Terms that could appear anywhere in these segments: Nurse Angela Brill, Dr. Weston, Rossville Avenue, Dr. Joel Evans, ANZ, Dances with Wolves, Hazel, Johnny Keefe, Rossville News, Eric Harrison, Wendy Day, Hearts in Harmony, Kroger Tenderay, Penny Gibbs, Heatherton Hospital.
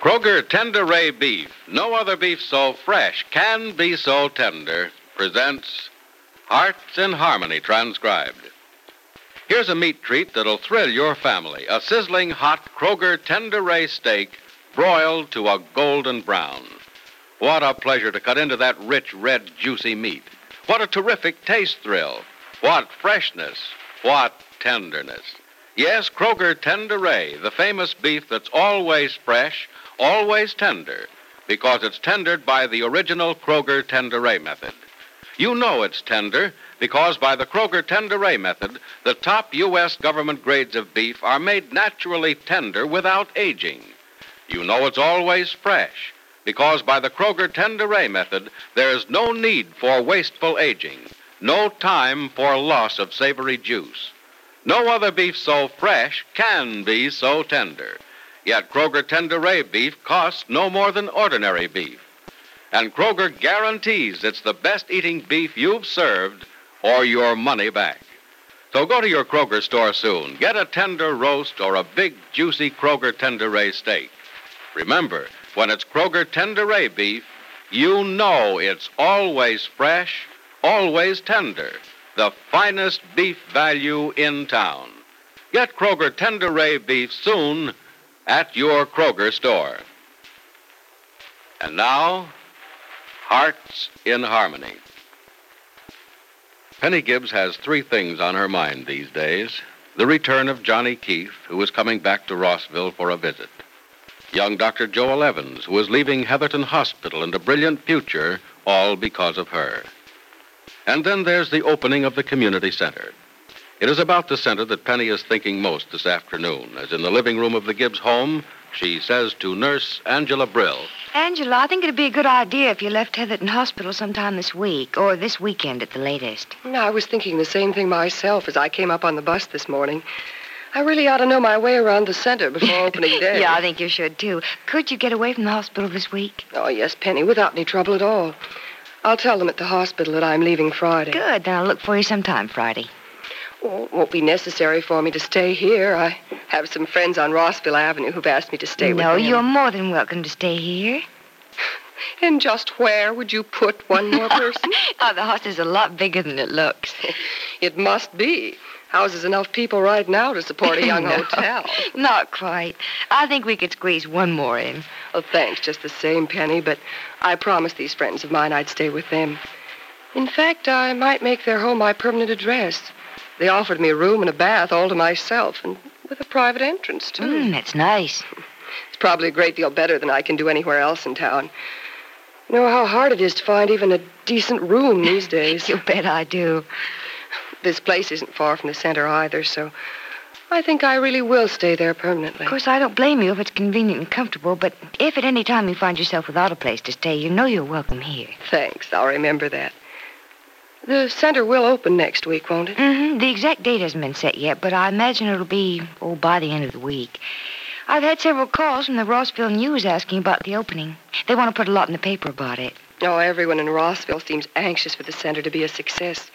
Kroger Tenderay Beef, no other beef so fresh can be so tender, presents Hearts in Harmony, transcribed. Here's a meat treat that'll thrill your family, a sizzling hot Kroger Tenderay steak broiled to a golden brown. What a pleasure to cut into that rich, red, juicy meat. What a terrific taste thrill. What freshness. What tenderness. Yes, Kroger Tenderay, the famous beef that's always fresh, always tender, because it's tendered by the original Kroger Tenderay method. You know it's tender because by the Kroger Tenderay method, the top U.S. government grades of beef are made naturally tender without aging. You know it's always fresh, because by the Kroger Tenderay method, there is no need for wasteful aging, no time for loss of savory juice. No other beef so fresh can be so tender. Yet Kroger Tenderay beef costs no more than ordinary beef. And Kroger guarantees it's the best eating beef you've served or your money back. So go to your Kroger store soon. Get a tender roast or a big, juicy Kroger Tenderay steak. Remember, when it's Kroger Tenderay beef, you know it's always fresh, always tender, the finest beef value in town. Get Kroger Tenderay beef soon at your Kroger store. And now, Hearts in Harmony. Penny Gibbs has three things on her mind these days. The return of Johnny Keefe, who is coming back to Rossville for a visit. Young Dr. Joel Evans, who is leaving Heatherton Hospital and a brilliant future, all because of her. And then there's the opening of the community center. It is about the center that Penny is thinking most this afternoon, as in the living room of the Gibbs home, she says to Nurse Angela Brill, Angela, I think it'd be a good idea if you left Heatherton Hospital sometime this week, or this weekend at the latest. No, I was thinking the same thing myself as I came up on the bus this morning. I really ought to know my way around the center before opening day. Yeah, I think you should, too. Could you get away from the hospital this week? Oh, yes, Penny, without any trouble at all. I'll tell them at the hospital that I'm leaving Friday. Good, then I'll look for you sometime Friday. Oh, it won't be necessary for me to stay here. I have some friends on Rossville Avenue who've asked me to stay with them. No, you're more than welcome to stay here. And just where would you put one more person? Oh, the house is a lot bigger than it looks. It must be. Houses enough people right now to support a young hotel. Not quite. I think we could squeeze one more in. Oh, thanks, just the same, Penny, but I promised these friends of mine I'd stay with them. In fact, I might make their home my permanent address. They offered me a room and a bath all to myself, and with a private entrance, too. That's nice. It's probably a great deal better than I can do anywhere else in town. You know how hard it is to find even a decent room these days. You bet I do. This place isn't far from the center either, so I think I really will stay there permanently. Of course, I don't blame you if it's convenient and comfortable, but if at any time you find yourself without a place to stay, you know you're welcome here. Thanks. I'll remember that. The center will open next week, won't it? Mm-hmm. The exact date hasn't been set yet, but I imagine it'll be, by the end of the week. I've had several calls from the Rossville News asking about the opening. They want to put a lot in the paper about it. Oh, everyone in Rossville seems anxious for the center to be a success.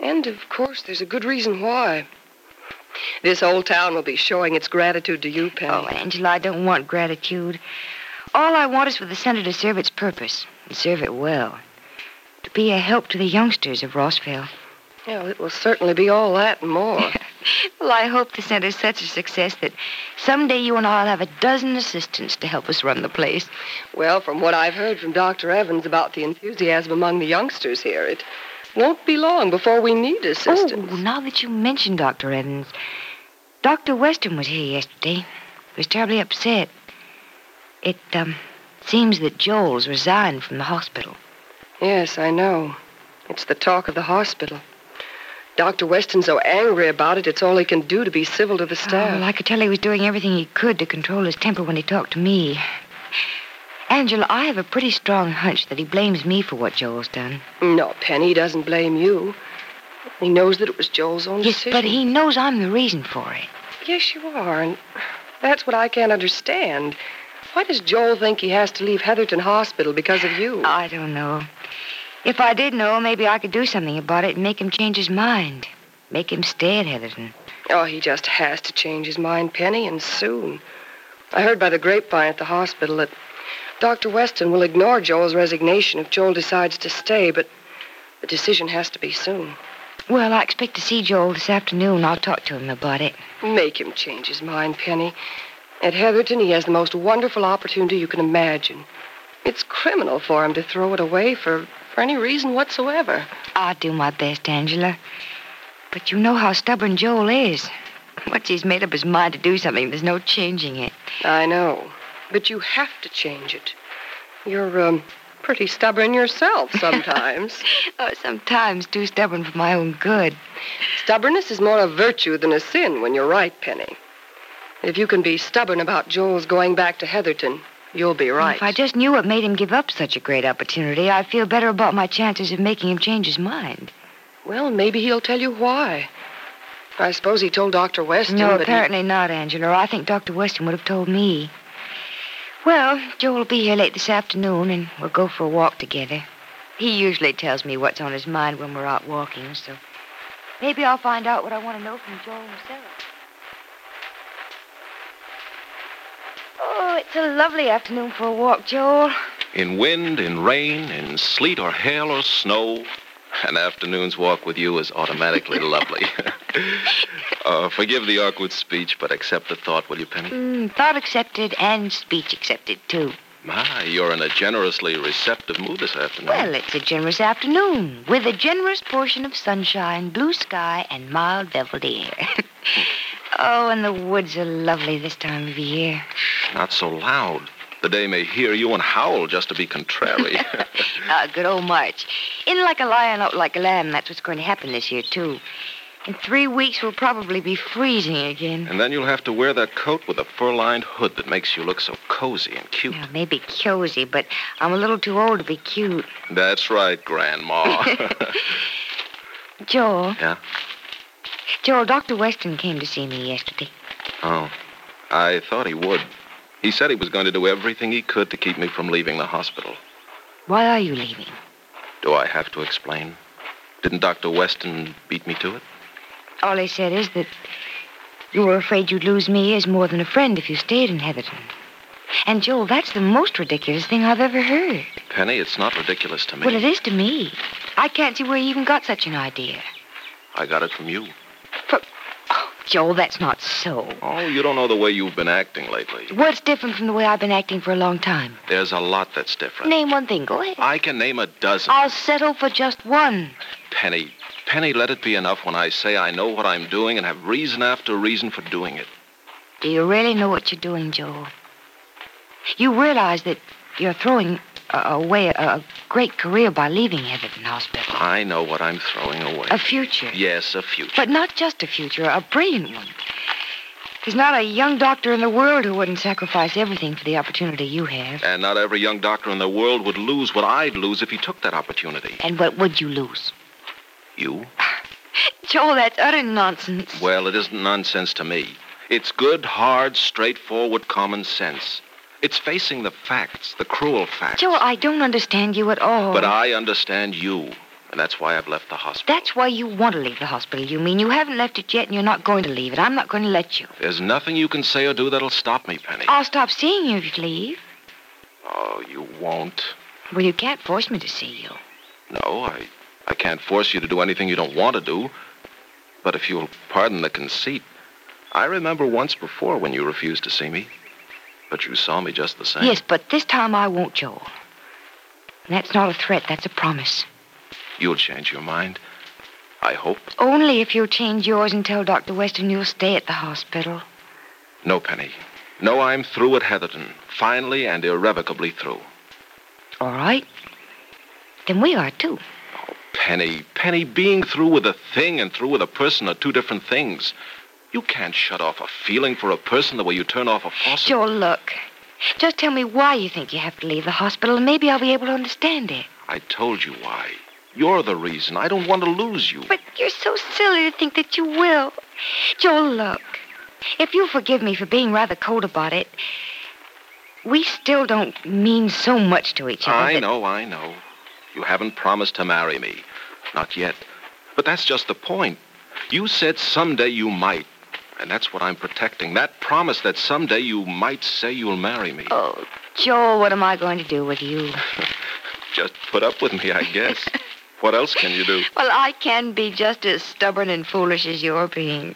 And, of course, there's a good reason why. This old town will be showing its gratitude to you, Penny. Oh, Angela, I don't want gratitude. All I want is for the center to serve its purpose, and serve it well. To be a help to the youngsters of Rossville. Well, it will certainly be all that and more. Well, I hope the center's such a success that someday you and I'll have a dozen assistants to help us run the place. Well, from what I've heard from Dr. Evans about the enthusiasm among the youngsters here, it won't be long before we need assistance. Oh, now that you mention Dr. Evans, Dr. Weston was here yesterday. He was terribly upset. It, seems that Joel's resigned from the hospital. Yes, I know. It's the talk of the hospital. Dr. Weston's so angry about it, it's all he can do to be civil to the staff. Oh, well, I could tell he was doing everything he could to control his temper when he talked to me. Angela, I have a pretty strong hunch that he blames me for what Joel's done. No, Penny, he doesn't blame you. He knows that it was Joel's own decision. Yes, but he knows I'm the reason for it. Yes, you are, and that's what I can't understand. Why does Joel think he has to leave Heatherton Hospital because of you? I don't know. If I did know, maybe I could do something about it and make him change his mind. Make him stay at Heatherton. Oh, he just has to change his mind, Penny, and soon. I heard by the grapevine at the hospital that Dr. Weston will ignore Joel's resignation if Joel decides to stay, but the decision has to be soon. Well, I expect to see Joel this afternoon. I'll talk to him about it. Make him change his mind, Penny. At Heatherton, he has the most wonderful opportunity you can imagine. It's criminal for him to throw it away for any reason whatsoever. I'll do my best, Angela. But you know how stubborn Joel is. Once he's made up his mind to do something, there's no changing it. I know. But you have to change it. You're, pretty stubborn yourself sometimes. Oh, sometimes too stubborn for my own good. Stubbornness is more a virtue than a sin when you're right, Penny. If you can be stubborn about Joel's going back to Heatherton, you'll be right. If I just knew what made him give up such a great opportunity, I'd feel better about my chances of making him change his mind. Well, maybe he'll tell you why. I suppose he told Dr. Weston, but apparently not, Angela. I think Dr. Weston would have told me. Well, Joel will be here late this afternoon, and we'll go for a walk together. He usually tells me what's on his mind when we're out walking, so maybe I'll find out what I want to know from Joel himself. Oh, it's a lovely afternoon for a walk, Joel. In wind, in rain, in sleet or hail or snow, an afternoon's walk with you is automatically lovely. Forgive the awkward speech, but accept the thought, will you, Penny? Thought accepted and speech accepted, too. My, you're in a generously receptive mood this afternoon. Well, it's a generous afternoon with a generous portion of sunshine, blue sky, and mild velvet air. Oh, and the woods are lovely this time of year. Shh, not so loud. The day may hear you and howl just to be contrary. Good old March. In like a lion, out like a lamb. That's what's going to happen this year, too. In 3 weeks, we'll probably be freezing again. And then you'll have to wear that coat with a fur-lined hood that makes you look so cozy and cute. Yeah, maybe cozy, but I'm a little too old to be cute. That's right, Grandma. Joel. Yeah? Joel, Dr. Weston came to see me yesterday. Oh, I thought he would. He said he was going to do everything he could to keep me from leaving the hospital. Why are you leaving? Do I have to explain? Didn't Dr. Weston beat me to it? All he said is that you were afraid you'd lose me as more than a friend if you stayed in Heatherton. And, Joel, that's the most ridiculous thing I've ever heard. Penny, it's not ridiculous to me. Well, it is to me. I can't see where you even got such an idea. I got it from you. Joel, that's not so. Oh, you don't know the way you've been acting lately. What's different from the way I've been acting for a long time? There's a lot that's different. Name one thing, go ahead. I can name a dozen. I'll settle for just one. Penny, let it be enough when I say I know what I'm doing and have reason after reason for doing it. Do you really know what you're doing, Joel? You realize that you're throwing away a great career by leaving Heatherton Hospital. I know what I'm throwing away. A future. Yes, a future. But not just a future, a brilliant one. There's not a young doctor in the world who wouldn't sacrifice everything for the opportunity you have. And not every young doctor in the world would lose what I'd lose if he took that opportunity. And what would you lose? You? Joel, that's utter nonsense. Well, it isn't nonsense to me. It's good, hard, straightforward common sense. It's facing the facts, the cruel facts. Joel, I don't understand you at all. But I understand you, and that's why I've left the hospital. That's why you want to leave the hospital, you mean? You haven't left it yet, and you're not going to leave it. I'm not going to let you. There's nothing you can say or do that'll stop me, Penny. I'll stop seeing you if you leave. Oh, you won't. Well, you can't force me to see you. No, I can't force you to do anything you don't want to do. But if you'll pardon the conceit, I remember once before when you refused to see me. But you saw me just the same. Yes, but this time I won't, Joel. And that's not a threat, that's a promise. You'll change your mind, I hope. Only if you'll change yours and tell Dr. Weston you'll stay at the hospital. No, Penny. No, I'm through at Heatherton. Finally and irrevocably through. All right. Then we are, too. Oh, Penny, being through with a thing and through with a person are two different things. You can't shut off a feeling for a person the way you turn off a faucet. Joel, look. Just tell me why you think you have to leave the hospital, and maybe I'll be able to understand it. I told you why. You're the reason. I don't want to lose you. But you're so silly to think that you will. Joel, look. If you'll forgive me for being rather cold about it, we still don't mean so much to each other. I know. You haven't promised to marry me. Not yet. But that's just the point. You said someday you might. And that's what I'm protecting. That promise that someday you might say you'll marry me. Oh, Joel, what am I going to do with you? Just put up with me, I guess. What else can you do? Well, I can be just as stubborn and foolish as you're being.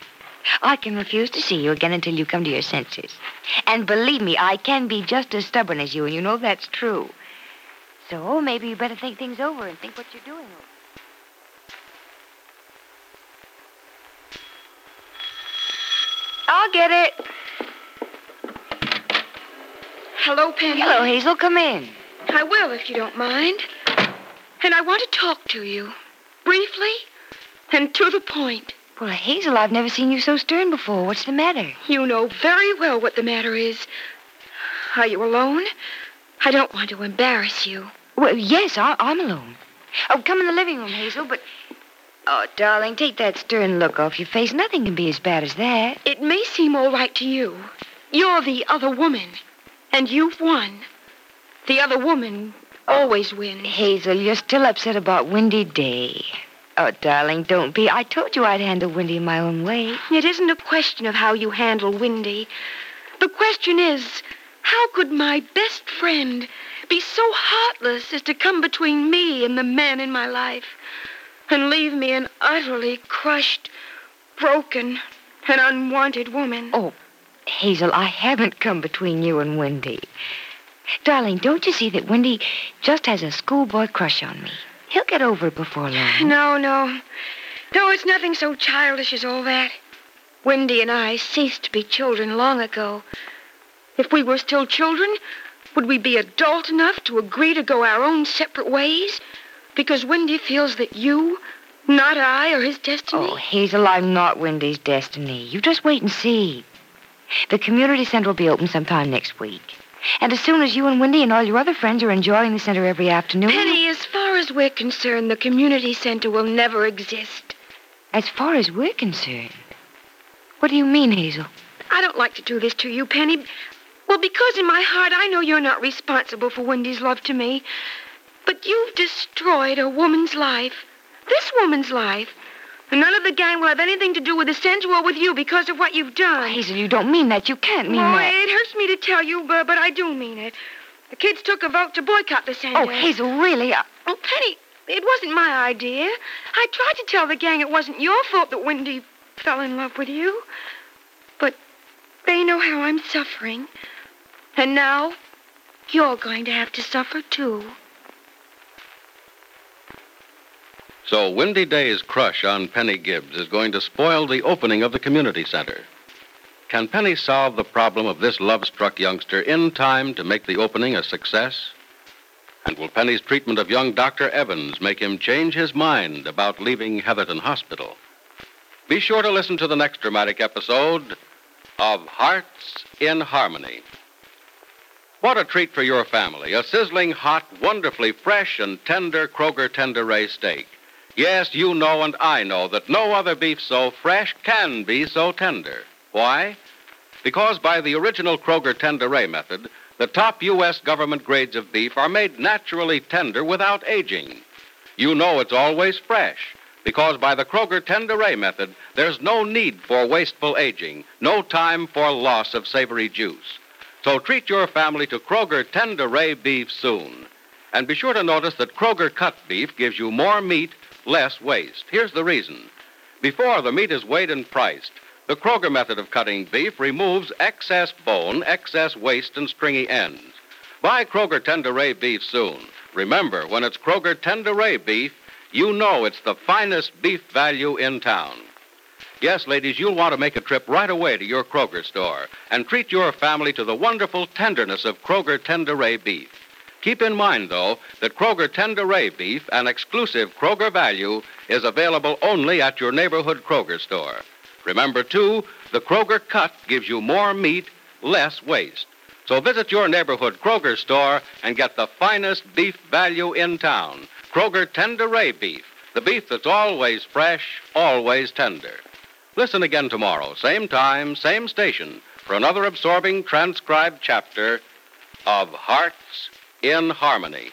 I can refuse to see you again until you come to your senses. And believe me, I can be just as stubborn as you, and you know that's true. So maybe you better think things over and think what you're doing over. I'll get it. Hello, Penny. Hello, Hazel. Come in. I will, if you don't mind. And I want to talk to you. Briefly and to the point. Well, Hazel, I've never seen you so stern before. What's the matter? You know very well what the matter is. Are you alone? I don't want to embarrass you. Well, yes, I'm alone. Oh, come in the living room, Hazel, but... Oh, darling, take that stern look off your face. Nothing can be as bad as that. It may seem all right to you. You're the other woman, and you've won. The other woman always wins. Hazel, you're still upset about Wendy Day. Oh, darling, don't be. I told you I'd handle Wendy in my own way. It isn't a question of how you handle Wendy. The question is, how could my best friend be so heartless as to come between me and the man in my life and leave me an utterly crushed, broken, and unwanted woman? Oh, Hazel, I haven't come between you and Wendy. Darling, don't you see that Wendy just has a schoolboy crush on me? He'll get over it before long. No. No, it's nothing so childish as all that. Wendy and I ceased to be children long ago. If we were still children, would we be adult enough to agree to go our own separate ways? Because Wendy feels that you, not I, are his destiny? Oh, Hazel, I'm not Wendy's destiny. You just wait and see. The community center will be open sometime next week. And as soon as you and Wendy and all your other friends are enjoying the center every afternoon... Penny, as far as we're concerned, the community center will never exist. As far as we're concerned? What do you mean, Hazel? I don't like to do this to you, Penny. Well, because in my heart I know you're not responsible for Wendy's love to me. But you've destroyed a woman's life. This woman's life. And none of the gang will have anything to do with the center or with you because of what you've done. Oh, Hazel, you don't mean that. You can't mean that. It hurts me to tell you, but I do mean it. The kids took a vote to boycott the center. Oh, Hazel, really? Oh, Penny, it wasn't my idea. I tried to tell the gang it wasn't your fault that Wendy fell in love with you. But they know how I'm suffering. And now you're going to have to suffer, too. So Wendy Day's crush on Penny Gibbs is going to spoil the opening of the community center. Can Penny solve the problem of this love-struck youngster in time to make the opening a success? And will Penny's treatment of young Dr. Evans make him change his mind about leaving Heatherton Hospital? Be sure to listen to the next dramatic episode of Hearts in Harmony. What a treat for your family, a sizzling hot, wonderfully fresh and tender Kroger Tenderay steak. Yes, you know and I know that no other beef so fresh can be so tender. Why? Because by the original Kroger Tenderay method, the top U.S. government grades of beef are made naturally tender without aging. You know it's always fresh, because by the Kroger Tenderay method, there's no need for wasteful aging, no time for loss of savory juice. So treat your family to Kroger Tenderay beef soon. And be sure to notice that Kroger cut beef gives you more meat, less waste. Here's the reason. Before the meat is weighed and priced, the Kroger method of cutting beef removes excess bone, excess waste, and stringy ends. Buy Kroger Tenderay beef soon. Remember, when it's Kroger Tenderay beef, you know it's the finest beef value in town. Yes, ladies, you'll want to make a trip right away to your Kroger store and treat your family to the wonderful tenderness of Kroger Tenderay beef. Keep in mind, though, that Kroger Tenderay beef, an exclusive Kroger value, is available only at your neighborhood Kroger store. Remember, too, the Kroger cut gives you more meat, less waste. So visit your neighborhood Kroger store and get the finest beef value in town. Kroger Tenderay beef, the beef that's always fresh, always tender. Listen again tomorrow, same time, same station, for another absorbing transcribed chapter of Hearts in Harmony.